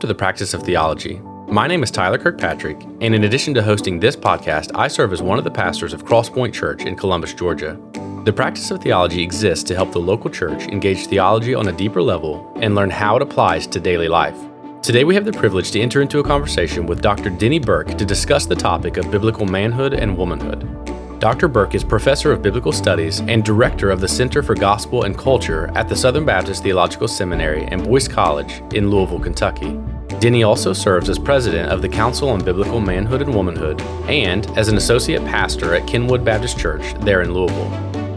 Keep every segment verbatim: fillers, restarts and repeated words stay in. to The Practice of Theology. My name is Tyler Kirkpatrick, and in addition to hosting this podcast, I serve as one of the pastors of Cross Point Church in Columbus, Georgia. The Practice of Theology exists to help the local church engage theology on a deeper level and learn how it applies to daily life. Today we have the privilege to enter into a conversation with Doctor Denny Burk to discuss the topic of biblical manhood and womanhood. Doctor Burk is professor of biblical studies and director of the Center for Gospel and Culture at the Southern Baptist Theological Seminary and Boyce College in Louisville, Kentucky. Denny also serves as president of the Council on Biblical Manhood and Womanhood and as an associate pastor at Kenwood Baptist Church there in Louisville.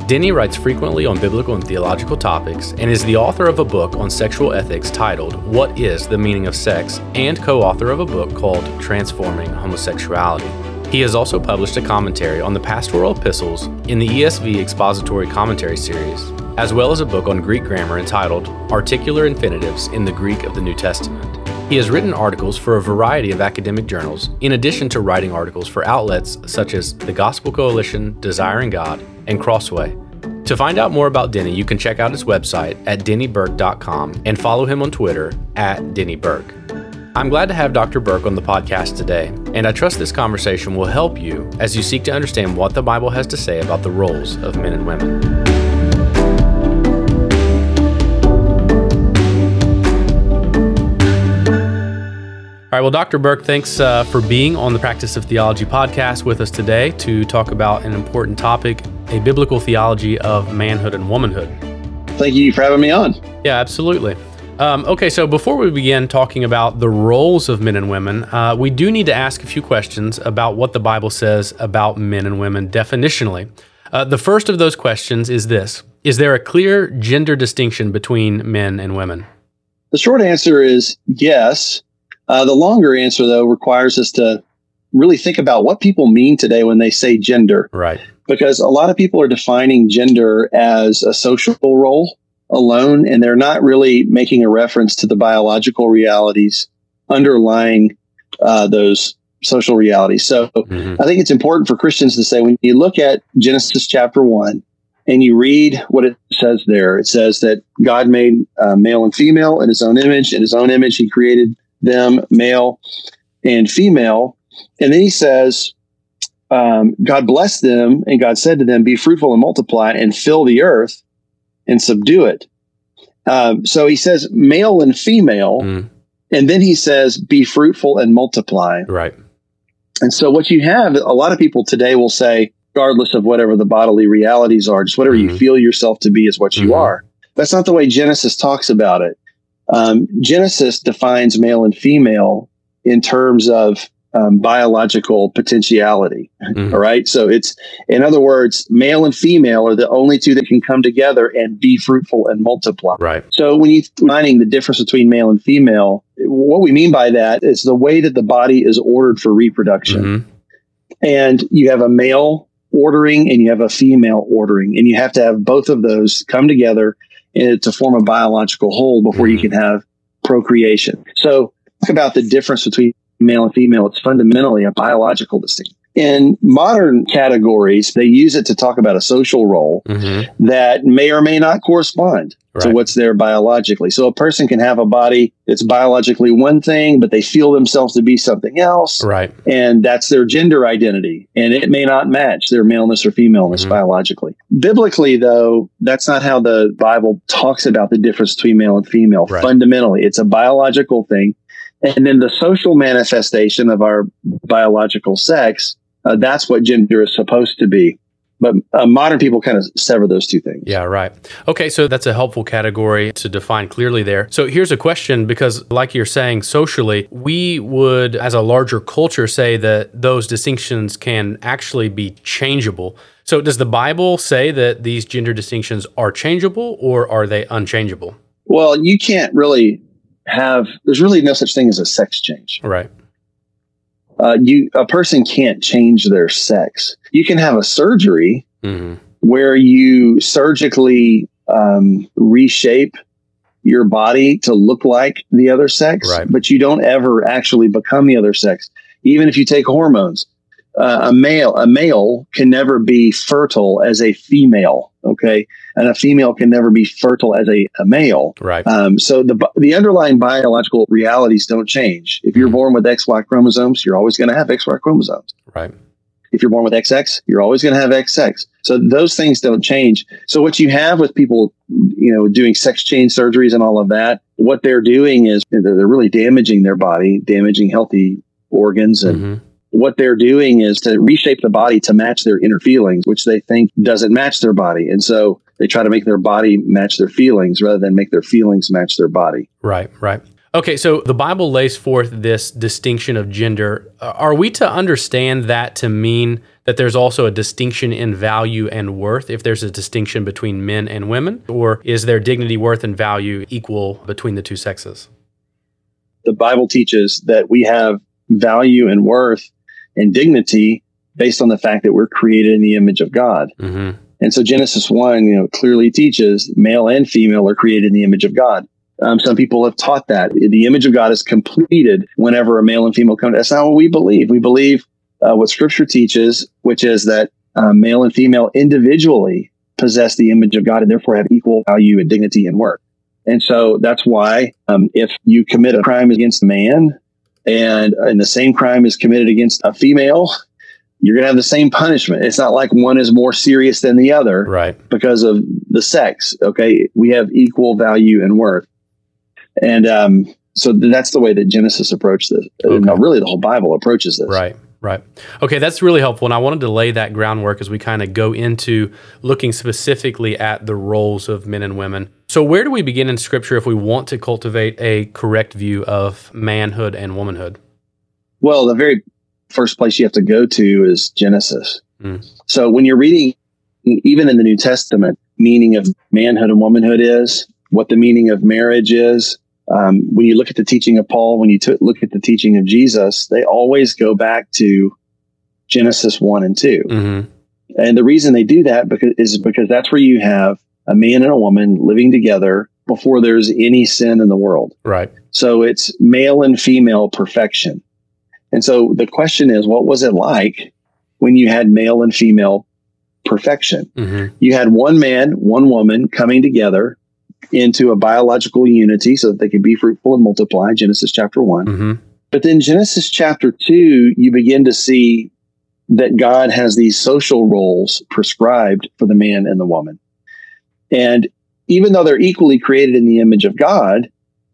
Denny writes frequently on biblical and theological topics and is the author of a book on sexual ethics titled What is the Meaning of Sex and co-author of a book called Transforming Homosexuality. He has also published a commentary on the pastoral epistles in the E S V expository commentary series, as well as a book on Greek grammar entitled Articular Infinitives in the Greek of the New Testament. He has written articles for a variety of academic journals, in addition to writing articles for outlets such as The Gospel Coalition, Desiring God, and Crossway. To find out more about Denny, you can check out his website at denny burk dot com and follow him on Twitter at Denny Burk. I'm glad to have Doctor Burk on the podcast today, and I trust this conversation will help you as you seek to understand what the Bible has to say about the roles of men and women. All right, well, Doctor Burk, thanks uh, for being on the Practice of Theology podcast with us today to talk about an important topic, a biblical theology of manhood and womanhood. Thank you for having me on. Yeah, absolutely. Um, okay, so before we begin talking about the roles of men and women, uh, we do need to ask a few questions about what the Bible says about men and women definitionally. Uh, the first of those questions is this: is there a clear gender distinction between men and women? The short answer is yes. Uh, the longer answer, though, requires us to really think about what people mean today when they say gender. Right. Because a lot of people are defining gender as a social role alone, and they're not really making a reference to the biological realities underlying uh, those social realities. So mm-hmm. I think it's important for Christians to say, when you look at Genesis chapter one and you read what it says there, it says that God made uh, male and female in his own image. In his own image, he created them, male and female. And then he says, um, God blessed them, and God said to them, be fruitful and multiply and fill the earth and subdue it. Um, so he says male and female, mm. and then he says, be fruitful and multiply. Right. And so what you have, a lot of people today will say, regardless of whatever the bodily realities are, just whatever mm-hmm. you feel yourself to be is what mm-hmm. you are. That's not the way Genesis talks about it. Um, Genesis defines male and female in terms of um, biological potentiality. Mm-hmm. All right. So it's, in other words, male and female are the only two that can come together and be fruitful and multiply. Right. So when you're defining the difference between male and female, what we mean by that is the way that the body is ordered for reproduction. Mm-hmm. And you have a male ordering and you have a female ordering, and you have to have both of those come together in, to form a biological whole before mm-hmm. you can have procreation. So talk about the difference between male and female. It's fundamentally a biological distinction. In modern categories, they use it to talk about a social role mm-hmm. that may or may not correspond right. to what's there biologically. So a person can have a body that's biologically one thing, but they feel themselves to be something else. Right. And that's their gender identity. And it may not match their maleness or femaleness mm-hmm. biologically. Biblically, though, that's not how the Bible talks about the difference between male and female. Right. Fundamentally, it's a biological thing. And then the social manifestation of our biological sex, uh, that's what gender is supposed to be. But uh, modern people kind of sever those two things. Yeah, right. Okay, so that's a helpful category to define clearly there. So here's a question, because like you're saying, socially, we would, as a larger culture, say that those distinctions can actually be changeable. So does the Bible say that these gender distinctions are changeable, or are they unchangeable? Well, you can't really... have there's really no such thing as a sex change. Right. Uh, you a person can't change their sex. You can have a surgery mm-hmm. where you surgically um, reshape your body to look like the other sex, right. but you don't ever actually become the other sex. Even if you take hormones, uh, a male, a male can never be fertile as a female. Okay. And a female can never be fertile as a, a male. Right. Um, so the, the underlying biological realities don't change. If you're mm-hmm. born with X Y chromosomes, you're always going to have X Y chromosomes. Right. If you're born with X X, you're always going to have X X. So those things don't change. So what you have with people, you know, doing sex change surgeries and all of that, what they're doing is they're really damaging their body, damaging healthy organs. And mm-hmm. what they're doing is to reshape the body to match their inner feelings, which they think doesn't match their body. And so they try to make their body match their feelings rather than make their feelings match their body. Right, right. Okay, so the Bible lays forth this distinction of gender. Are we to understand that to mean that there's also a distinction in value and worth if there's a distinction between men and women? Or is their dignity, worth, and value equal between the two sexes? The Bible teaches that we have value and worth and dignity based on the fact that we're created in the image of God. Mm-hmm. And so Genesis one, you know, clearly teaches male and female are created in the image of God. Um, some people have taught that the image of God is completed whenever a male and female come. That's not what we believe. We believe uh, what Scripture teaches, which is that uh, male and female individually possess the image of God and therefore have equal value and dignity and worth. And so that's why um, if you commit a crime against a man and, and the same crime is committed against a female, you're going to have the same punishment. It's not like one is more serious than the other, right? Because of the sex. Okay, we have equal value and worth. And um, so th- that's the way that Genesis approached this. Okay. No, really, the whole Bible approaches this. Right, right. Okay, that's really helpful. And I wanted to lay that groundwork as we kind of go into looking specifically at the roles of men and women. So where do we begin in Scripture if we want to cultivate a correct view of manhood and womanhood? Well, the very first place you have to go to is Genesis. Mm. So when you're reading, even in the New Testament, meaning of manhood and womanhood is, what the meaning of marriage is, Um, when you look at the teaching of Paul, when you t- look at the teaching of Jesus, they always go back to Genesis one and two. Mm-hmm. And the reason they do that because, is because that's where you have a man and a woman living together before there's any sin in the world. Right. So it's male and female perfection. And so the question is, what was it like when you had male and female perfection? Mm-hmm. You had one man, one woman coming together into a biological unity so that they could be fruitful and multiply, Genesis chapter one. Mm-hmm. But then Genesis chapter two, you begin to see that God has these social roles prescribed for the man and the woman. And even though they're equally created in the image of God,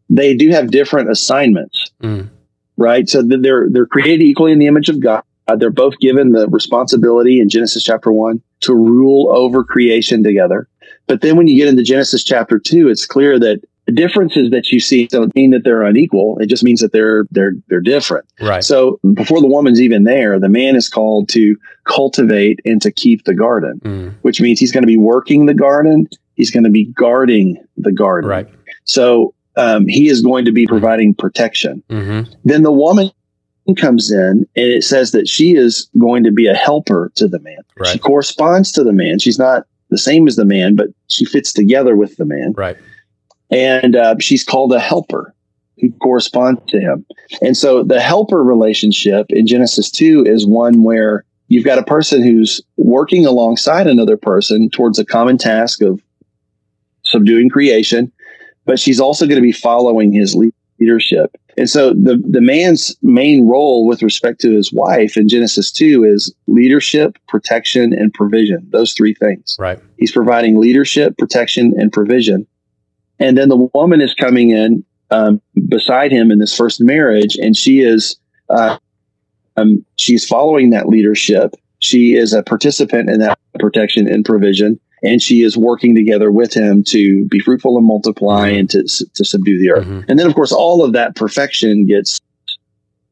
they do have different assignments, mm. right? So they're, they're created equally in the image of God. They're both given the responsibility in Genesis chapter one to rule over creation together. But then when you get into Genesis chapter two, it's clear that the differences that you see don't mean that they're unequal. It just means that they're they're they're different. Right. So before the woman's even there, the man is called to cultivate and to keep the garden, mm. which means he's going to be working the garden. He's going to be guarding the garden. Right. So um, he is going to be providing protection. Mm-hmm. Then the woman comes in and it says that she is going to be a helper to the man. Right. She corresponds to the man. She's not the same as the man, but she fits together with the man. Right. And uh, she's called a helper who corresponds to him. And so the helper relationship in Genesis two is one where you've got a person who's working alongside another person towards a common task of subduing creation, but she's also going to be following his leadership. And so the, the man's main role with respect to his wife in Genesis two is leadership, protection, and provision. Those three things. Right. He's providing leadership, protection, and provision. And then the woman is coming in um, beside him in this first marriage, and she is uh, um, she's following that leadership. She is a participant in that protection and provision, and she is working together with him to be fruitful and multiply mm-hmm. and to to subdue the earth. Mm-hmm. And then, of course, all of that perfection gets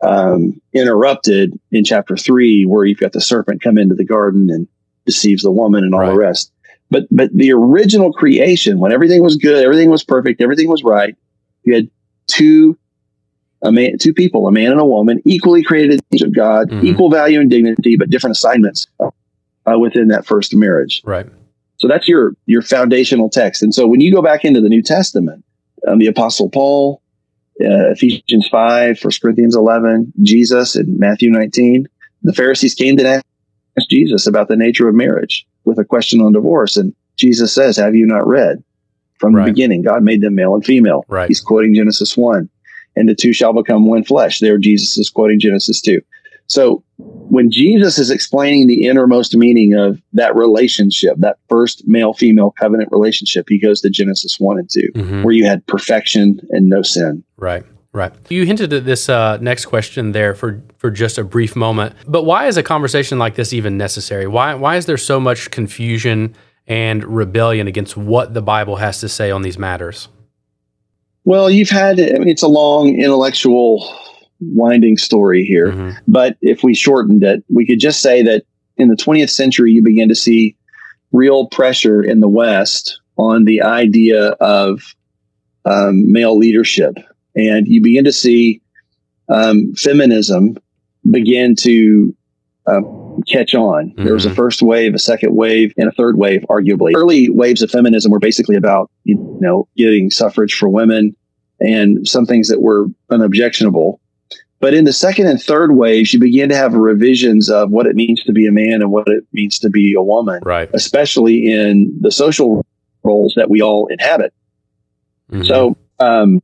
um, interrupted in chapter three, where you've got the serpent come into the garden and deceives the woman and all right. the rest. But but the original creation, when everything was good, everything was perfect, everything was right, you had two a man, two people, a man and a woman, equally created in the image of God, mm-hmm. equal value and dignity, but different assignments uh, within that first marriage. Right. So that's your your foundational text. And so when you go back into the New Testament, um, the Apostle Paul, uh, Ephesians five, First Corinthians eleven, Jesus in Matthew nineteen, the Pharisees came to ask Jesus about the nature of marriage with a question on divorce. And Jesus says, have you not read? From right. the beginning, God made them male and female. Right. He's quoting Genesis one. And the two shall become one flesh. There, Jesus is quoting Genesis two. So when Jesus is explaining the innermost meaning of that relationship, that first male-female covenant relationship, he goes to Genesis one and two, mm-hmm. where you had perfection and no sin. Right, right. You hinted at this uh, next question there for, for just a brief moment, but why is a conversation like this even necessary? Why why is there so much confusion and rebellion against what the Bible has to say on these matters? Well, you've had, I mean, it's a long intellectual winding story here, mm-hmm. but if we shortened it, we could just say that in the twentieth century, you begin to see real pressure in the West on the idea of um, male leadership. And you begin to see um, feminism begin to um, catch on. Mm-hmm. There was a first wave, a second wave, and a third wave, arguably. Early waves of feminism were basically about, you know, getting suffrage for women and some things that were unobjectionable. But in the second and third waves, you begin to have revisions of what it means to be a man and what it means to be a woman, right. especially in the social roles that we all inhabit. Mm-hmm. So, um,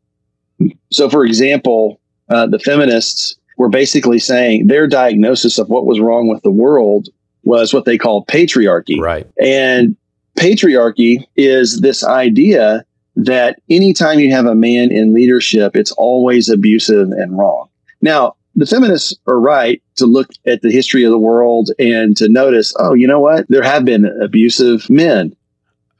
so for example, uh, the feminists were basically saying their diagnosis of what was wrong with the world was what they called patriarchy. Right. And patriarchy is this idea that anytime you have a man in leadership, it's always abusive and wrong. Now, the feminists are right to look at the history of the world and to notice, oh, you know what? There have been abusive men.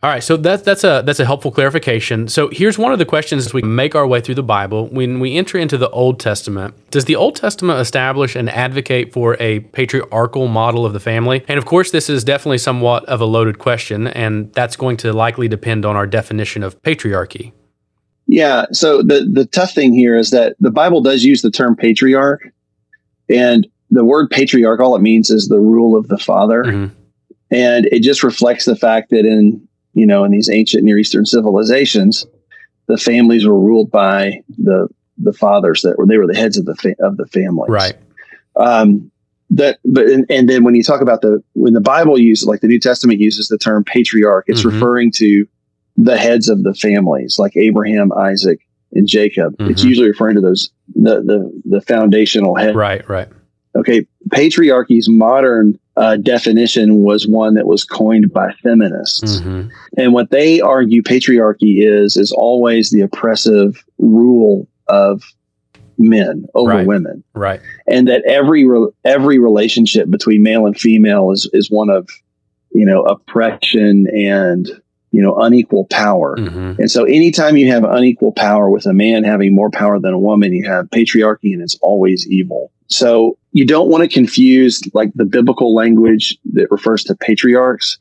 All right, so that's that's a that's a helpful clarification. So here's one of the questions as we make our way through the Bible. When we enter into the Old Testament, does the Old Testament establish and advocate for a patriarchal model of the family? And of course, this is definitely somewhat of a loaded question, and that's going to likely depend on our definition of patriarchy. Yeah, so the, the tough thing here is that the Bible does use the term patriarch, and the word patriarch, all it means is the rule of the father, mm-hmm. and it just reflects the fact that in you know in these ancient Near Eastern civilizations, the families were ruled by the the fathers that were they were the heads of the fa- of the families, right? Um, that but and, and then when you talk about the when the Bible uses like the New Testament uses the term patriarch, it's mm-hmm. referring to the heads of the families, like Abraham, Isaac, and Jacob. Mm-hmm. It's usually referring to those the the, the foundational heads. Right, right. Okay, patriarchy's modern uh, definition was one that was coined by feminists. Mm-hmm. And what they argue patriarchy is, is always the oppressive rule of men over right. women. Right. And that every re- every relationship between male and female is is one of, you know, oppression and you know, unequal power. Mm-hmm. And so anytime you have unequal power with a man having more power than a woman, you have patriarchy and it's always evil. So you don't want to confuse like the biblical language that refers to patriarchs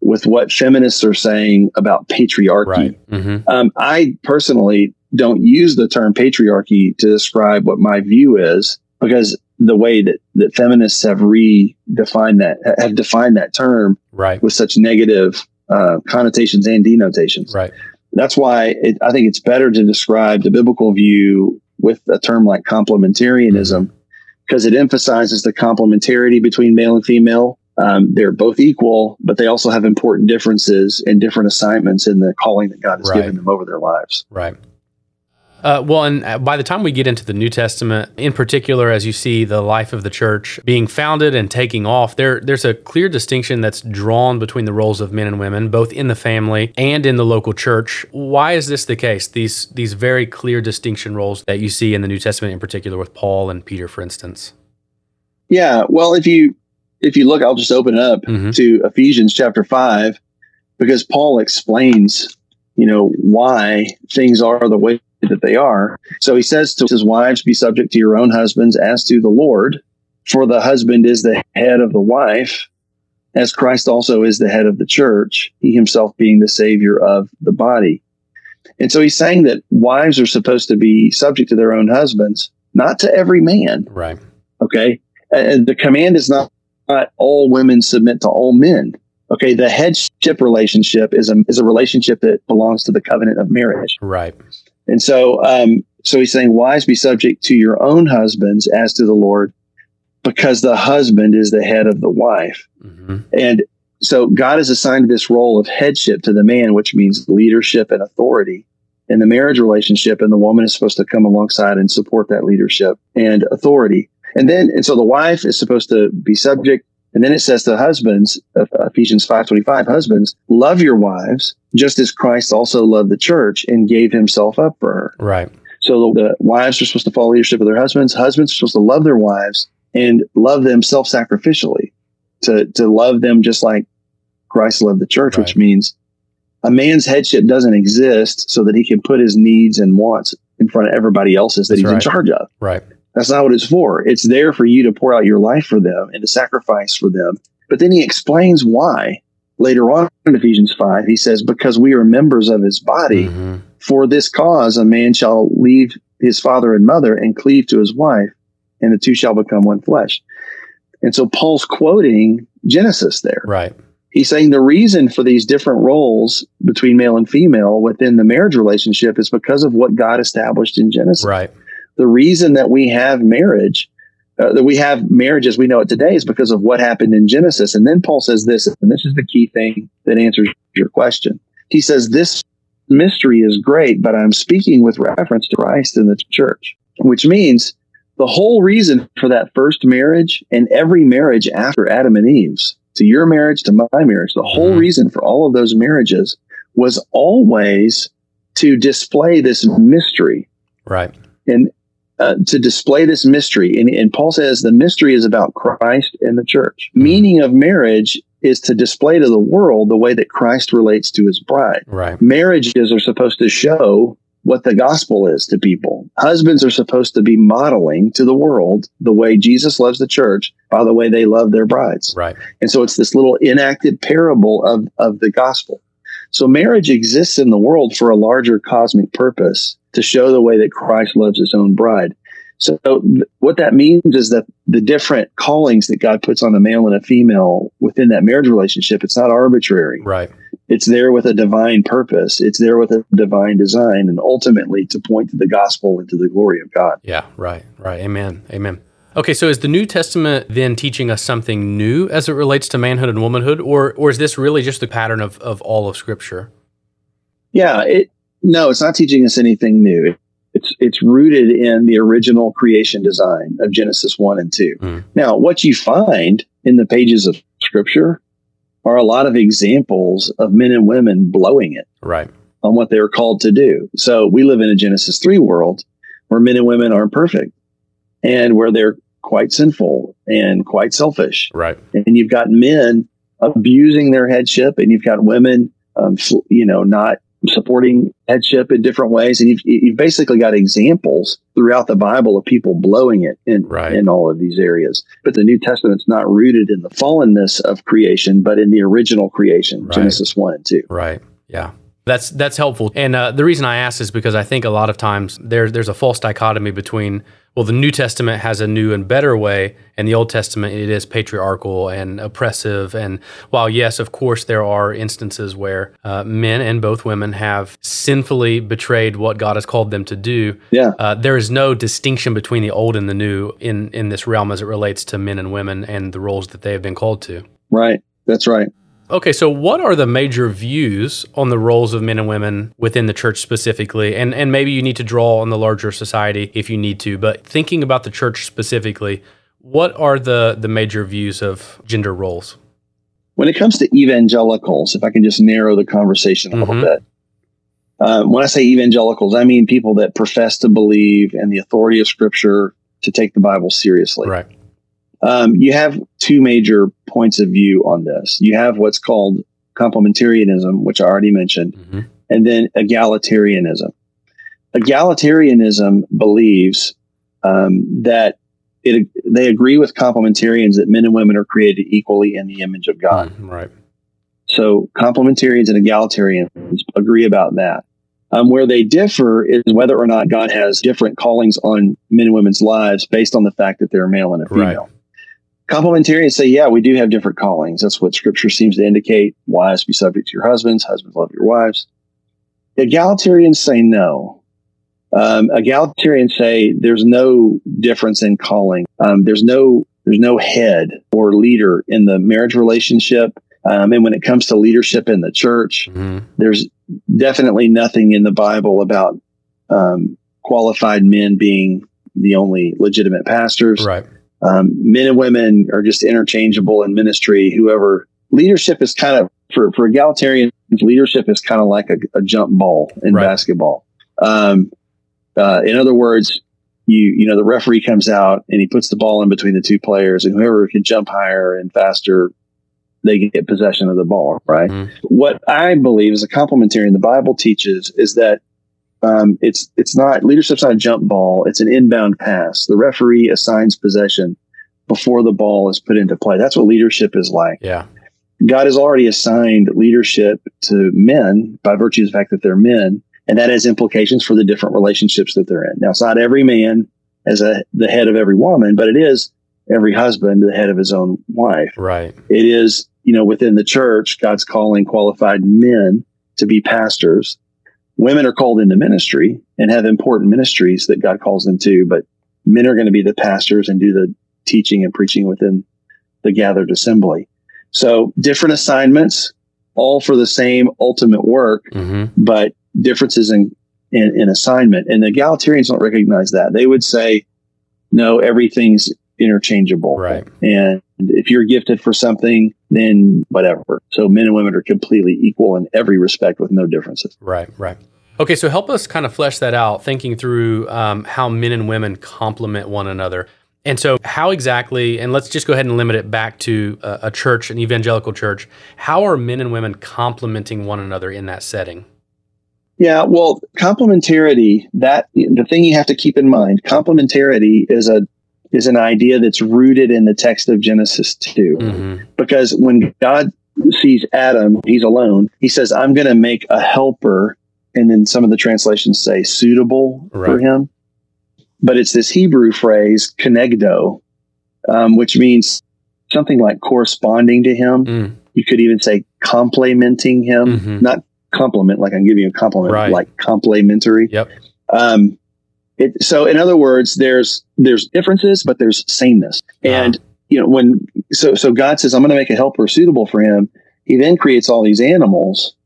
with what feminists are saying about patriarchy. Right. Mm-hmm. Um, I personally don't use the term patriarchy to describe what my view is because the way that, that feminists have redefined that, have defined that term right. with such negative Uh, connotations and denotations. Right. That's why it, I think it's better to describe the biblical view with a term like complementarianism, because mm-hmm. it emphasizes the complementarity between male and female. Um, they're both equal, but they also have important differences and different assignments in the calling that God has right. given them over their lives. Right. Uh, well, and by the time we get into the New Testament, in particular, as you see the life of the church being founded and taking off, there there's a clear distinction that's drawn between the roles of men and women, both in the family and in the local church. Why is this the case? These these very clear distinction roles that you see in the New Testament, in particular with Paul and Peter, for instance. Yeah, well, if you if you look, I'll just open it up mm-hmm. to Ephesians chapter five, because Paul explains, you know, why things are the way that they are. So he says to his wives, be subject to your own husbands as to the Lord, for the husband is the head of the wife, as Christ also is the head of the church, he himself being the Savior of the body. And so he's saying that wives are supposed to be subject to their own husbands, not to every man. Right. Okay. And the command is not, not all women submit to all men. Okay. The headship relationship is a, is a relationship that belongs to the covenant of marriage. Right. And so um, so he's saying, wives, be subject to your own husbands as to the Lord, because the husband is the head of the wife. Mm-hmm. And so God has assigned this role of headship to the man, which means leadership and authority in the marriage relationship. And the woman is supposed to come alongside and support that leadership and authority. And then, and so the wife is supposed to be subject. And then it says to husbands, Ephesians five twenty-five, husbands, love your wives, just as Christ also loved the church and gave himself up for her. Right. So the, the wives are supposed to follow leadership of their husbands. Husbands are supposed to love their wives and love them self-sacrificially, to, to love them just like Christ loved the church, right. Which means a man's headship doesn't exist so that he can put his needs and wants in front of everybody else's that That's he's right. in charge of. Right. That's not what it's for. It's there for you to pour out your life for them and to sacrifice for them. But then he explains why. Later on in Ephesians five, he says, because we are members of his body, mm-hmm. for this cause a man shall leave his father and mother and cleave to his wife, and the two shall become one flesh. And so Paul's quoting Genesis there. Right. He's saying the reason for these different roles between male and female within the marriage relationship is because of what God established in Genesis. Right. The reason that we have marriage, uh, that we have marriage as we know it today, is because of what happened in Genesis. And then Paul says this, and this is the key thing that answers your question. He says, this mystery is great, but I'm speaking with reference to Christ and the church, which means the whole reason for that first marriage and every marriage after Adam and Eve's, to your marriage, to my marriage, the whole reason for all of those marriages was always to display this mystery. Right. And Uh, to display this mystery. And, and Paul says the mystery is about Christ and the church. Meaning of marriage is to display to the world the way that Christ relates to his bride. Right. Marriages are supposed to show what the gospel is to people. Husbands are supposed to be modeling to the world the way Jesus loves the church by the way they love their brides. Right. And so it's this little enacted parable of, of the gospel. So marriage exists in the world for a larger cosmic purpose, to show the way that Christ loves his own bride. So th- what that means is that the different callings that God puts on a male and a female within that marriage relationship, it's not arbitrary. Right. It's there with a divine purpose. It's there with a divine design, and ultimately to point to the gospel and to the glory of God. Yeah, right, right. Amen, amen. Okay, so is the New Testament then teaching us something new as it relates to manhood and womanhood, or or is this really just the pattern of, of all of Scripture? Yeah, it, no, it's not teaching us anything new. It's it's rooted in the original creation design of Genesis one and two. Mm. Now, what you find in the pages of Scripture are a lot of examples of men and women blowing it right. on what they were called to do. So we live in a Genesis three world where men and women aren't perfect, and where they're quite sinful and quite selfish. Right. And you've got men abusing their headship, and you've got women, um, you know, not supporting headship in different ways. And you've, you've basically got examples throughout the Bible of people blowing it in, right. in all of these areas. But the New Testament's not rooted in the fallenness of creation, but in the original creation, right. Genesis one and two. Right. Yeah. That's that's helpful. And uh, the reason I ask is because I think a lot of times there, there's a false dichotomy between, well, the New Testament has a new and better way, and the Old Testament, it is patriarchal and oppressive. And while, yes, of course, there are instances where uh, men and both women have sinfully betrayed what God has called them to do, yeah. uh, there is no distinction between the old and the new in, in this realm as it relates to men and women and the roles that they have been called to. Right. That's right. Okay, so what are the major views on the roles of men and women within the church specifically? And and maybe you need to draw on the larger society if you need to, but thinking about the church specifically, what are the, the major views of gender roles? When it comes to evangelicals, if I can just narrow the conversation a mm-hmm. little bit. Um, when I say evangelicals, I mean people that profess to believe in the authority of Scripture, to take the Bible seriously. Right. Um, you have two major points of view on this. You have what's called complementarianism, which I already mentioned, mm-hmm. and then egalitarianism. Egalitarianism believes um, that it, they agree with complementarians that men and women are created equally in the image of God. Mm, right. So complementarians and egalitarians agree about that. Um, where they differ is whether or not God has different callings on men and women's lives based on the fact that they're a male and a female. Right. Complementarians say, yeah, we do have different callings. That's what Scripture seems to indicate. Wives, be subject to your husbands. Husbands, love your wives. Egalitarians say no. Um, egalitarians say there's no difference in calling. Um, there's no There's no head or leader in the marriage relationship. Um, and when it comes to leadership in the church, mm-hmm. there's definitely nothing in the Bible about um, qualified men being the only legitimate pastors. Right. Um, men and women are just interchangeable in ministry. Whoever leadership is kind of for, for egalitarian leadership is kind of like a, a jump ball in right. basketball. Um, uh, in other words, you you know the referee comes out and he puts the ball in between the two players, and whoever can jump higher and faster, they get possession of the ball. Right. Mm-hmm. What I believe is a complementarian the Bible teaches is that Um, it's it's not leadership's not a jump ball. It's an inbound pass. The referee assigns possession before the ball is put into play. That's what leadership is like. Yeah, God has already assigned leadership to men by virtue of the fact that they're men, and that has implications for the different relationships that they're in. Now, it's not every man as a, the head of every woman, but it is every husband the head of his own wife. Right. It is, you know, within the church, God's calling qualified men to be pastors. Women are called into ministry and have important ministries that God calls them to, but men are going to be the pastors and do the teaching and preaching within the gathered assembly. So different assignments, all for the same ultimate work, mm-hmm. but differences in, in, in assignment. And the egalitarians don't recognize that. They would say, no, everything's interchangeable. Right. And if you're gifted for something, then whatever. So men and women are completely equal in every respect with no differences. Right, right. Okay, so help us kind of flesh that out, thinking through um, how men and women complement one another. And so how exactly, and let's just go ahead and limit it back to a, a church, an evangelical church, how are men and women complementing one another in that setting? Yeah, well, complementarity, that the thing you have to keep in mind, complementarity is a is an idea that's rooted in the text of Genesis two. Mm-hmm. Because when God sees Adam, he's alone. He says, I'm going to make a helper. And then some of the translations say suitable right. for him. But it's this Hebrew phrase, konegdo, um, which means something like corresponding to him. Mm. You could even say complementing him, mm-hmm. not compliment, like I'm giving you a compliment, right. like complementary. Yep. Um, It, so in other words, there's there's differences, but there's sameness. And, wow. you know, when so so God says, I'm going to make a helper suitable for him. He then creates all these animals,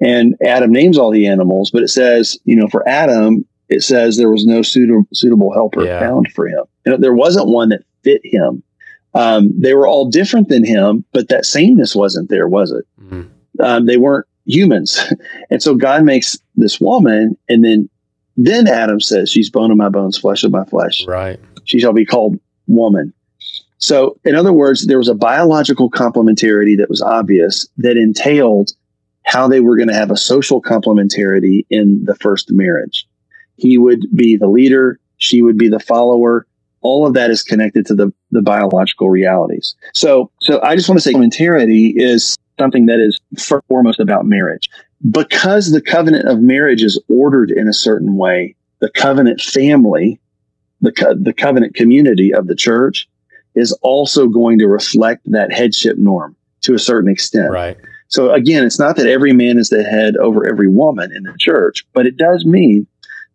and Adam names all the animals. But it says, you know, for Adam, it says there was no suitable, suitable helper yeah. found for him. And there wasn't one that fit him. Um, they were all different than him, but that sameness wasn't there, was it? Mm-hmm. Um, they weren't humans. And so God makes this woman, and then Then Adam says, she's bone of my bones, flesh of my flesh. Right. She shall be called woman. So, in other words, there was a biological complementarity that was obvious that entailed how they were going to have a social complementarity in the first marriage. He would be the leader. She would be the follower. All of that is connected to the, the biological realities. So, so I just want to say complementarity is something that is first and foremost about marriage. Because the covenant of marriage is ordered in a certain way, the covenant family, the co- the covenant community of the church is also going to reflect that headship norm to a certain extent. Right. So again, it's not that every man is the head over every woman in the church, but it does mean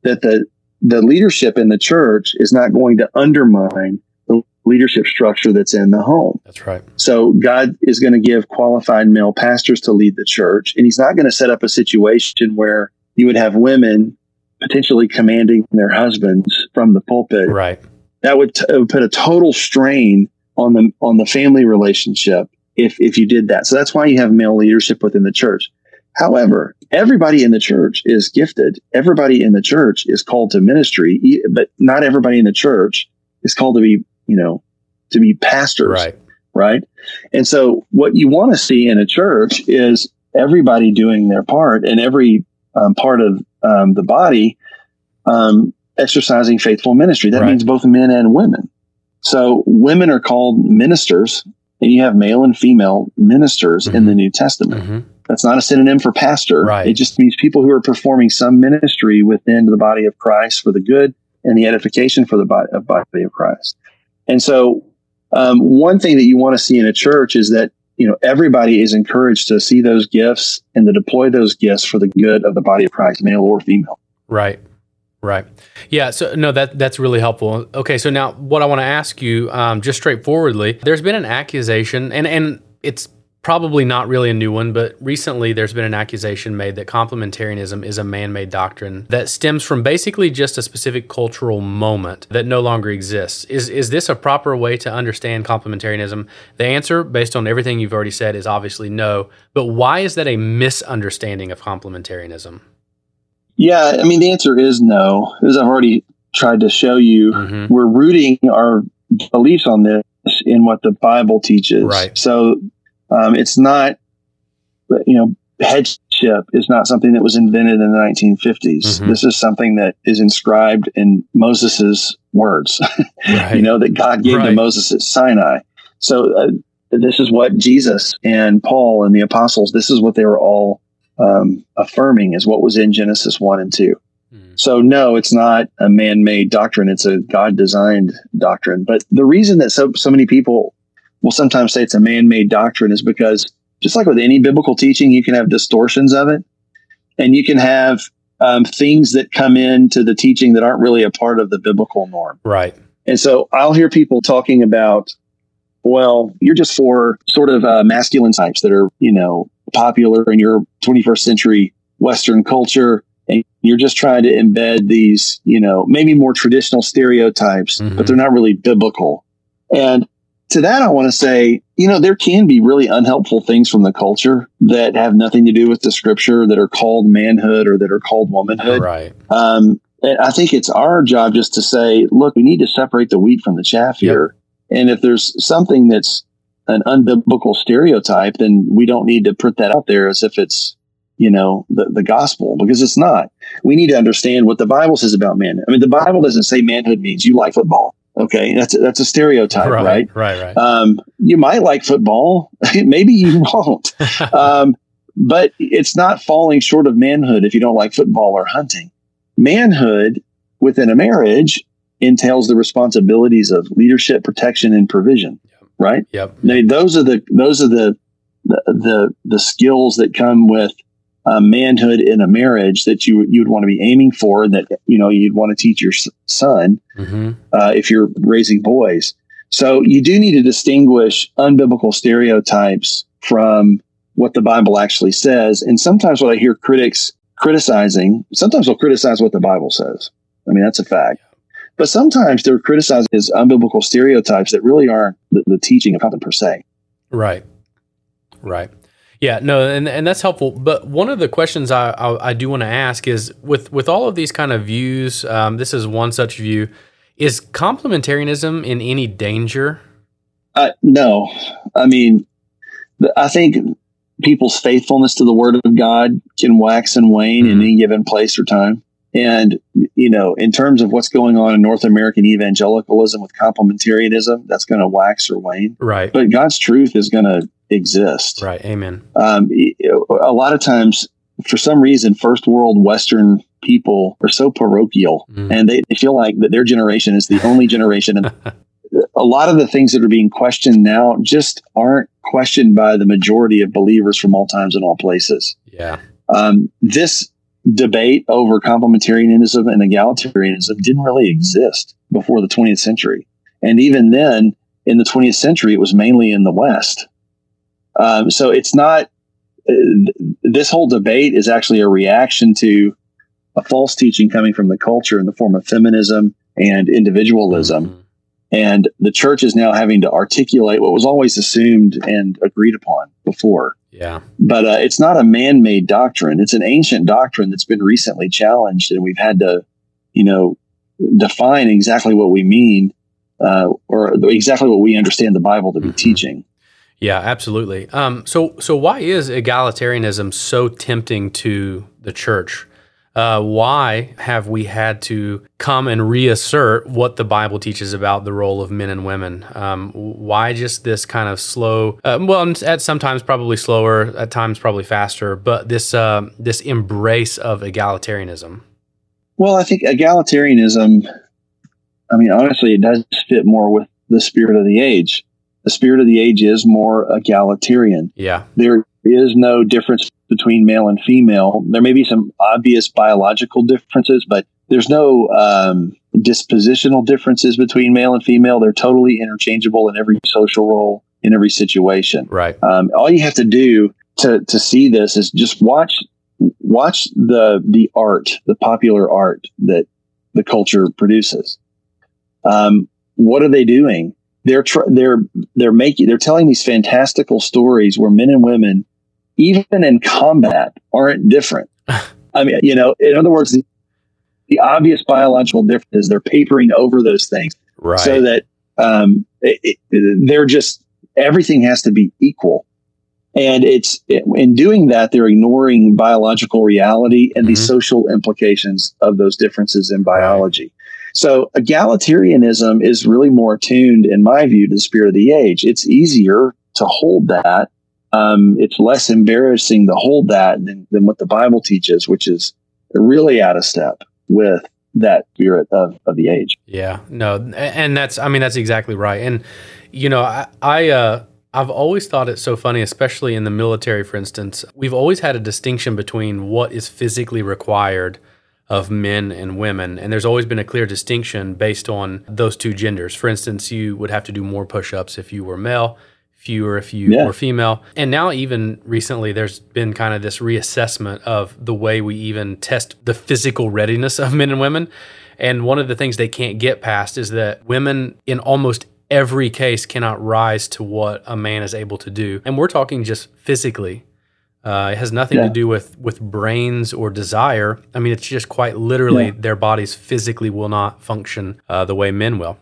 that the the leadership in the church is not going to undermine the leadership structure that's in the home. That's right. So God is going to give qualified male pastors to lead the church, and he's not going to set up a situation where you would have women potentially commanding their husbands from the pulpit. Right. That would, t- would put a total strain on the on the family relationship if if you did that. So that's why you have male leadership within the church. However, everybody in the church is gifted. Everybody in the church is called to ministry, but not everybody in the church is called to be you know, to be pastors, right? right? And so what you want to see in a church is everybody doing their part and every um, part of um, the body um, exercising faithful ministry. That right. means both men and women. So women are called ministers, and you have male and female ministers mm-hmm. in the New Testament. Mm-hmm. That's not a synonym for pastor. Right. It just means people who are performing some ministry within the body of Christ for the good and the edification for the body of, body of Christ. And so um, one thing that you want to see in a church is that, you know, everybody is encouraged to see those gifts and to deploy those gifts for the good of the body of Christ, male or female. Right. Right. Yeah. So no, that that's really helpful. Okay. So now what I want to ask you, um, just straightforwardly, there's been an accusation, and, and it's probably not really a new one, but recently there's been an accusation made that complementarianism is a man-made doctrine that stems from basically just a specific cultural moment that no longer exists. Is is this a proper way to understand complementarianism? The answer, based on everything you've already said, is obviously no. But why is that a misunderstanding of complementarianism? Yeah, I mean, the answer is no. As I've already tried to show you, mm-hmm. we're rooting our beliefs on this in what the Bible teaches. Right. So um, it's not, you know, headship is not something that was invented in the nineteen fifties. Mm-hmm. This is something that is inscribed in Moses's words, right. you know, that God gave right. to Moses at Sinai. So uh, this is what Jesus and Paul and the apostles, this is what they were all Um, affirming is what was in Genesis one and two. Mm. So no, it's not a man-made doctrine. It's a God-designed doctrine. But the reason that so, so many people will sometimes say it's a man-made doctrine is because, just like with any biblical teaching, you can have distortions of it, and you can have um, things that come into the teaching that aren't really a part of the biblical norm. Right. And so I'll hear people talking about, well, you're just for sort of uh, masculine types that are, you know, popular in your twenty-first century Western culture, and you're just trying to embed these, you know, maybe more traditional stereotypes, mm-hmm. but they're not really biblical. And to that, I want to say, you know, there can be really unhelpful things from the culture that have nothing to do with the scripture that are called manhood or that are called womanhood. Right. Um, and I think it's our job just to say, look, we need to separate the wheat from the chaff here. Yep. And if there's something that's an unbiblical stereotype, then we don't need to put that out there as if it's, you know, the, the gospel, because it's not. We need to understand what the Bible says about men. I mean, the Bible doesn't say manhood means you like football. Okay. That's a, that's a stereotype, right? Right, right. right. Um, you might like football. Maybe you won't. um, but it's not falling short of manhood if you don't like football or hunting. Manhood within a marriage entails the responsibilities of leadership, protection, and provision. Right. Yep. Now, those are the those are the the the, the skills that come with uh, manhood in a marriage that you you'd want to be aiming for, and that you know you'd want to teach your son mm-hmm. uh, if you're raising boys. So you do need to distinguish unbiblical stereotypes from what the Bible actually says. And sometimes what I hear critics criticizing, sometimes they'll criticize what the Bible says. I mean, that's a fact. But sometimes they're criticized as unbiblical stereotypes that really aren't the, the teaching of something per se. Right, right. Yeah, no, and, and that's helpful. But one of the questions I, I, I do want to ask is, with, with all of these kind of views, um, this is one such view, is complementarianism in any danger? Uh, no. I mean, I think people's faithfulness to the Word of God can wax and wane mm-hmm. in any given place or time. And, you know, in terms of what's going on in North American evangelicalism with complementarianism, that's going to wax or wane. Right. But God's truth is going to exist. Right. Amen. Um, a lot of times, for some reason, first world Western people are so parochial mm. and they, they feel like that their generation is the only generation. And a lot of the things that are being questioned now just aren't questioned by the majority of believers from all times and all places. Yeah. Um, this debate over complementarianism and egalitarianism didn't really exist before the twentieth century. And even then, in the twentieth century, it was mainly in the West. Um, so it's not, uh, this whole debate is actually a reaction to a false teaching coming from the culture in the form of feminism and individualism. Mm-hmm. And the church is now having to articulate what was always assumed and agreed upon before. Yeah, but uh, it's not a man-made doctrine. It's an ancient doctrine that's been recently challenged, and we've had to, you know, define exactly what we mean uh, or exactly what we understand the Bible to be mm-hmm. teaching. Yeah, absolutely. Um, so, so why is egalitarianism so tempting to the church? Uh, why have we had to come and reassert what the Bible teaches about the role of men and women? Um, why just this kind of slow, uh, well, at sometimes probably slower, at times probably faster, but this uh, this embrace of egalitarianism? Well, I think egalitarianism, I mean, honestly, it does fit more with the spirit of the age. The spirit of the age is more egalitarian. Yeah. There is no difference between male and female. There may be some obvious biological differences, but There's no um, dispositional differences between male and female. They're totally interchangeable in every social role, in every situation. Right. Um, all you have to do to to see this is just watch watch the the art, the popular art that the culture produces. Um, what are they doing? They're tr- they're they're making they're telling these fantastical stories where men and women, even in combat, aren't different. I mean, you know, in other words, the, the obvious biological difference is they're papering over those things, right, so that um, it, it, they're just everything has to be equal. And it's in doing that, they're ignoring biological reality and mm-hmm. the social implications of those differences in biology. So egalitarianism is really more attuned, in my view, to the spirit of the age. It's easier to hold that. Um, it's less embarrassing to hold that than, than what the Bible teaches, which is really out of step with that spirit of, of the age. Yeah, no. And that's, I mean, that's exactly right. And, you know, I, I uh, I've always thought it's so funny, especially in the military, for instance. We've always had a distinction between what is physically required of men and women, and there's always been a clear distinction based on those two genders. For instance, you would have to do more push-ups if you were male, fewer if you yeah. were female. And now even recently, there's been kind of this reassessment of the way we even test the physical readiness of men and women. And one of the things they can't get past is that women in almost every case cannot rise to what a man is able to do. And we're talking just physically. Uh, it has nothing yeah. to do with, with brains or desire. I mean, it's just quite literally yeah. their bodies physically will not function uh, the way men will.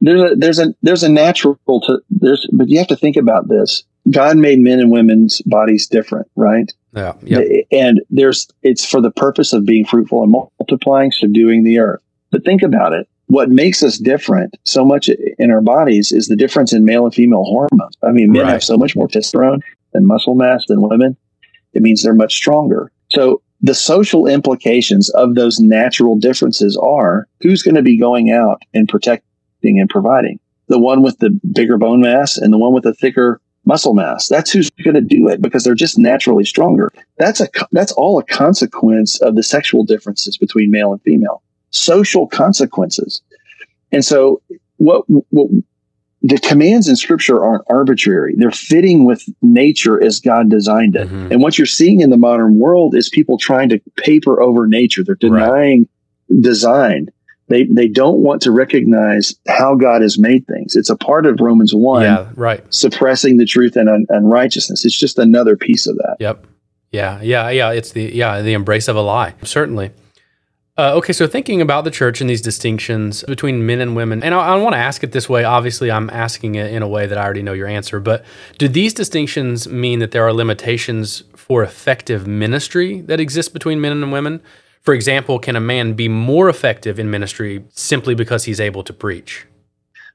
There's a, there's a, there's a natural, to, there's, but you have to think about this. God made men and women's bodies different, right? Yeah. Yep. And there's, it's for the purpose of being fruitful and multiplying, subduing the earth. But think about it. What makes us different so much in our bodies is the difference in male and female hormones. I mean, men right. have so much more testosterone and muscle mass than women. It means they're much stronger. So the social implications of those natural differences are who's going to be going out and protecting and providing? The one with the bigger bone mass and the one with the thicker muscle mass. That's who's going to do it because they're just naturally stronger. That's a, that's all a consequence of the sexual differences between male and female. Social consequences. And so what, what the commands in Scripture aren't arbitrary. They're fitting with nature as God designed it. Mm-hmm. And what you're seeing in the modern world is people trying to paper over nature. They're denying right. design. They they don't want to recognize how God has made things. It's a part of Romans one, yeah, right. suppressing the truth and un- unrighteousness. It's just another piece of that. Yep. Yeah, yeah, yeah. It's the yeah the embrace of a lie, certainly. Uh, okay, so thinking about the church and these distinctions between men and women, and I, I want to ask it this way. Obviously, I'm asking it in a way that I already know your answer, but do these distinctions mean that there are limitations for effective ministry that exist between men and women? For example, can a man be more effective in ministry simply because he's able to preach?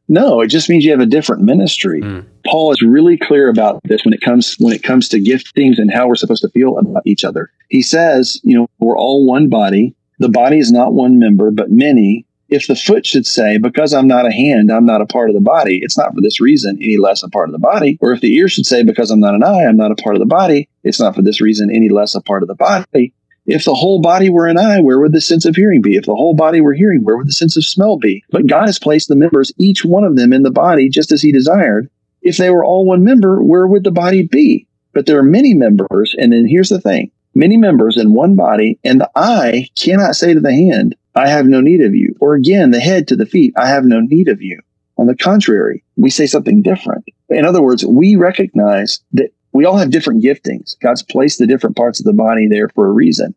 No, it just means you have a different ministry. Mm. Paul is really clear about this when it comes when it comes to giftings and how we're supposed to feel about each other. He says, you know, we're all one body. The body is not one member, but many. If the foot should say, because I'm not a hand, I'm not a part of the body, it's not for this reason any less a part of the body. Or if the ear should say, because I'm not an eye, I'm not a part of the body, it's not for this reason any less a part of the body. If the whole body were an eye, where would the sense of hearing be? If the whole body were hearing, where would the sense of smell be? But God has placed the members, each one of them, in the body just as he desired. If they were all one member, where would the body be? But there are many members, and then here's the thing. Many members in one body, and the eye cannot say to the hand, I have no need of you. Or again, the head to the feet, I have no need of you. On the contrary, we say something different. In other words, we recognize that we all have different giftings. God's placed the different parts of the body there for a reason.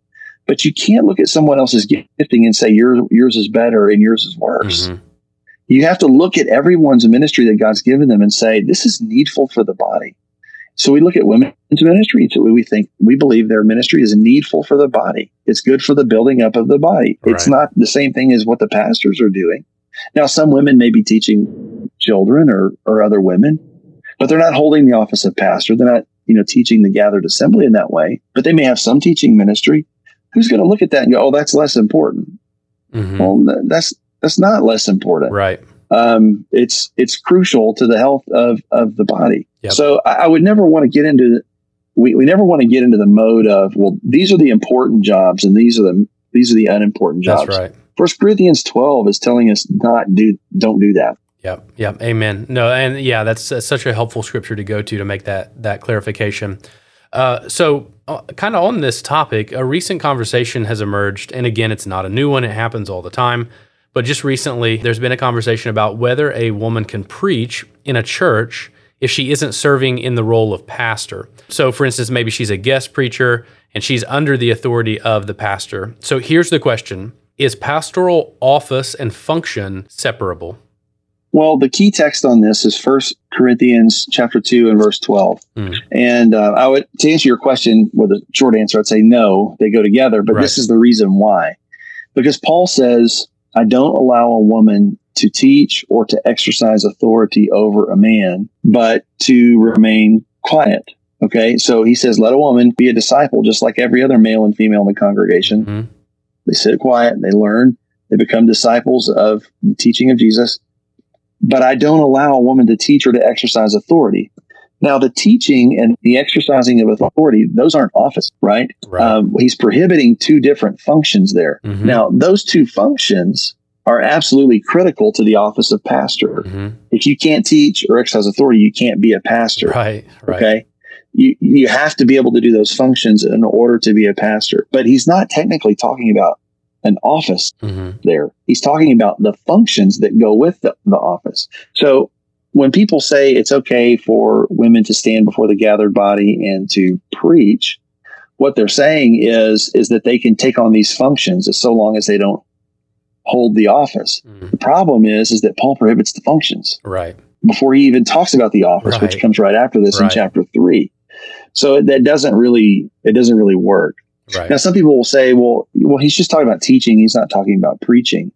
But you can't look at someone else's gifting and say, yours, yours is better and yours is worse. Mm-hmm. You have to look at everyone's ministry that God's given them and say, this is needful for the body. So we look at women's ministry. So we think, we believe their ministry is needful for the body. It's good for the building up of the body. Right. It's not the same thing as what the pastors are doing. Now, some women may be teaching children or, or other women, but they're not holding the office of pastor. They're not, you know, teaching the gathered assembly in that way, but they may have some teaching ministry. Who's going to look at that and go, oh, that's less important? Mm-hmm. Well, that's, that's not less important. Right. Um, it's it's crucial to the health of, of the body. Yep. So I, I would never want to get into the, we, we never want to get into the mode of, well, these are the important jobs and these are the These are the unimportant jobs. That's right. First Corinthians twelve is telling us not do, don't do that. Yep. Yep. Amen. No. And yeah, that's, that's such a helpful scripture to go to, to make that, that clarification. Uh, so uh, kind of on this topic, a recent conversation has emerged. And again, it's not a new one. It happens all the time. But just recently, there's been a conversation about whether a woman can preach in a church if she isn't serving in the role of pastor. So for instance, maybe she's a guest preacher and she's under the authority of the pastor. So here's the question. Is pastoral office and function separable? Well, the key text on this is First Corinthians chapter two and verse twelve. Mm. And uh, I would, to answer your question with a short answer, I'd say no, they go together. But right. This is the reason why. Because Paul says, I don't allow a woman to teach or to exercise authority over a man, but to remain quiet. Okay, so he says, let a woman be a disciple just like every other male and female in the congregation. Mm-hmm. They sit quiet, they learn, they become disciples of the teaching of Jesus. But I don't allow a woman to teach or to exercise authority. Now, the teaching and the exercising of authority, those aren't office, right? Right. Um, he's prohibiting two different functions there. Mm-hmm. Now, those two functions are absolutely critical to the office of pastor. Mm-hmm. If you can't teach or exercise authority, you can't be a pastor. Right, right. Okay? You you have to be able to do those functions in order to be a pastor. But he's not technically talking about an office mm-hmm. there. He's talking about the functions that go with the, the office. So when people say it's okay for women to stand before the gathered body and to preach, what they're saying is, is that they can take on these functions as so long as they don't hold the office. Mm-hmm. The problem is, is that Paul prohibits the functions. Right. Before he even talks about the office, right. which comes right after this right. in chapter three. So that doesn't really, it doesn't really work. Right. Now, some people will say, well, well, he's just talking about teaching. He's not talking about preaching.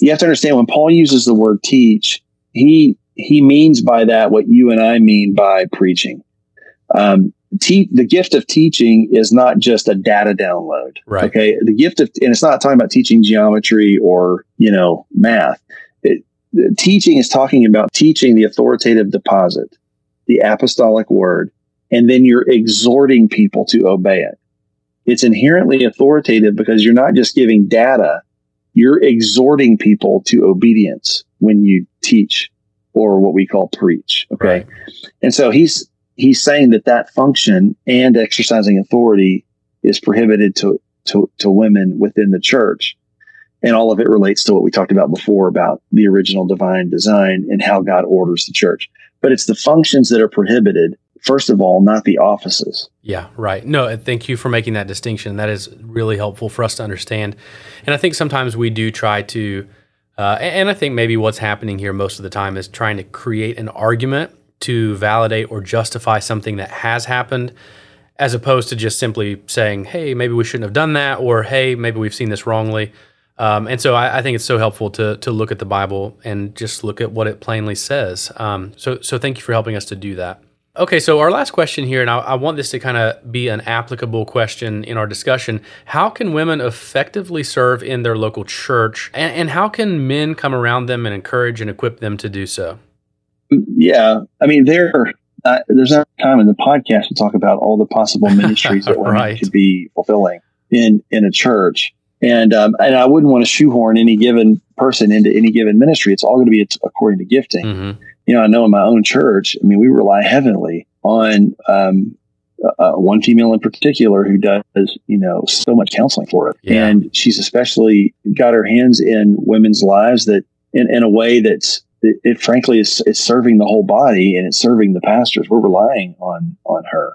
You have to understand when Paul uses the word teach, he he means by that what you and I mean by preaching. Um, te- the gift of teaching is not just a data download. Right. Okay. The gift of, and it's not talking about teaching geometry or, you know, math. It, teaching is talking about teaching the authoritative deposit, the apostolic word, and then you're exhorting people to obey it. It's inherently authoritative because you're not just giving data, you're exhorting people to obedience when you teach or what we call preach. Okay. Right. And so he's, he's saying that that function and exercising authority is prohibited to, to, to women within the church. And all of it relates to what we talked about before about the original divine design and how God orders the church. But it's the functions that are prohibited. First of all, not the offices. Yeah, right. No, thank you for making that distinction. That is really helpful for us to understand. And I think sometimes we do try to, uh, and I think maybe what's happening here most of the time is trying to create an argument to validate or justify something that has happened, as opposed to just simply saying, hey, maybe we shouldn't have done that, or hey, maybe we've seen this wrongly. Um, and so I, I think it's so helpful to to look at the Bible and just look at what it plainly says. Um, so so thank you for helping us to do that. Okay, so our last question here, and I, I want this to kind of be an applicable question in our discussion. How can women effectively serve in their local church, and, and how can men come around them and encourage and equip them to do so? Yeah, I mean, there uh, there's not time in the podcast to talk about all the possible ministries that women right. could be fulfilling in, in a church. And um, and I wouldn't want to shoehorn any given person into any given ministry. It's all going to be according to gifting. Mm-hmm. You know, I know in my own church, I mean, we rely heavily on um, uh, one female in particular who does, you know, so much counseling for it. Yeah. And she's especially got her hands in women's lives that in, in a way that's, it, it frankly is, is serving the whole body and it's serving the pastors. We're relying on, on her.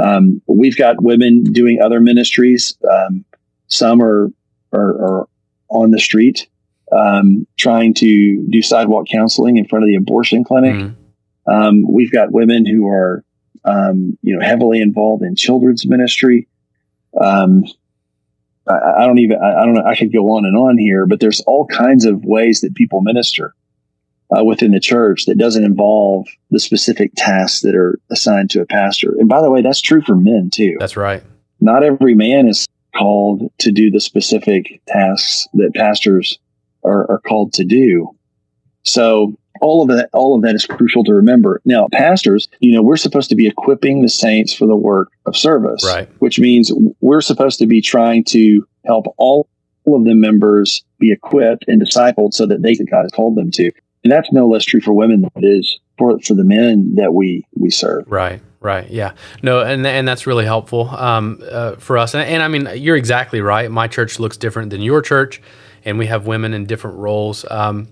Um, we've got women doing other ministries. Um, some are, are, are on the street. Um, trying to do sidewalk counseling in front of the abortion clinic. Mm-hmm. Um, we've got women who are, um, you know, heavily involved in children's ministry. Um, I, I don't even, I, I don't know, I could go on and on here, but there's all kinds of ways that people minister uh, within the church that doesn't involve the specific tasks that are assigned to a pastor. And by the way, that's true for men too. That's right. Not every man is called to do the specific tasks that pastors Are, are called to do. So all of that, all of that is crucial to remember. Now, pastors, you know, we're supposed to be equipping the saints for the work of service, right. which means we're supposed to be trying to help all of the members be equipped and discipled so that they could God has called them to. And that's no less true for women than it is for, for the men that we, we serve. Right. Right. Yeah. No. And and that's really helpful um, uh, for us. And, and I mean, you're exactly right. My church looks different than your church, and we have women in different roles. Um,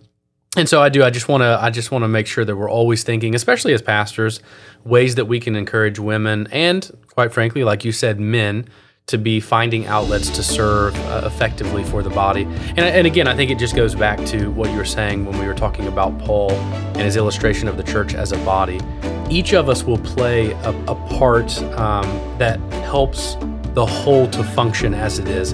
and so I do. I just want to. I just want to make sure that we're always thinking, especially as pastors, ways that we can encourage women and, quite frankly, like you said, men, to be finding outlets to serve uh, effectively for the body. And, and again, I think it just goes back to what you were saying when we were talking about Paul and his illustration of the church as a body. Each of us will play a, a part um, that helps the whole to function as it is.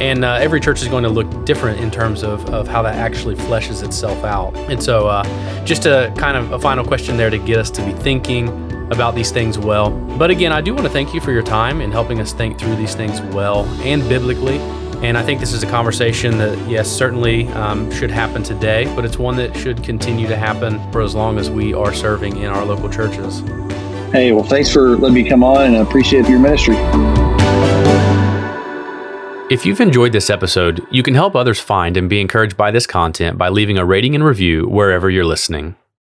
And uh, every church is going to look different in terms of, of how that actually fleshes itself out. And so uh, just a kind of a final question there to get us to be thinking about these things well. But again, I do want to thank you for your time and helping us think through these things well and biblically. And I think this is a conversation that, yes, certainly um, should happen today, but it's one that should continue to happen for as long as we are serving in our local churches. Hey, well, thanks for letting me come on, and I appreciate your ministry. If you've enjoyed this episode, you can help others find and be encouraged by this content by leaving a rating and review wherever you're listening.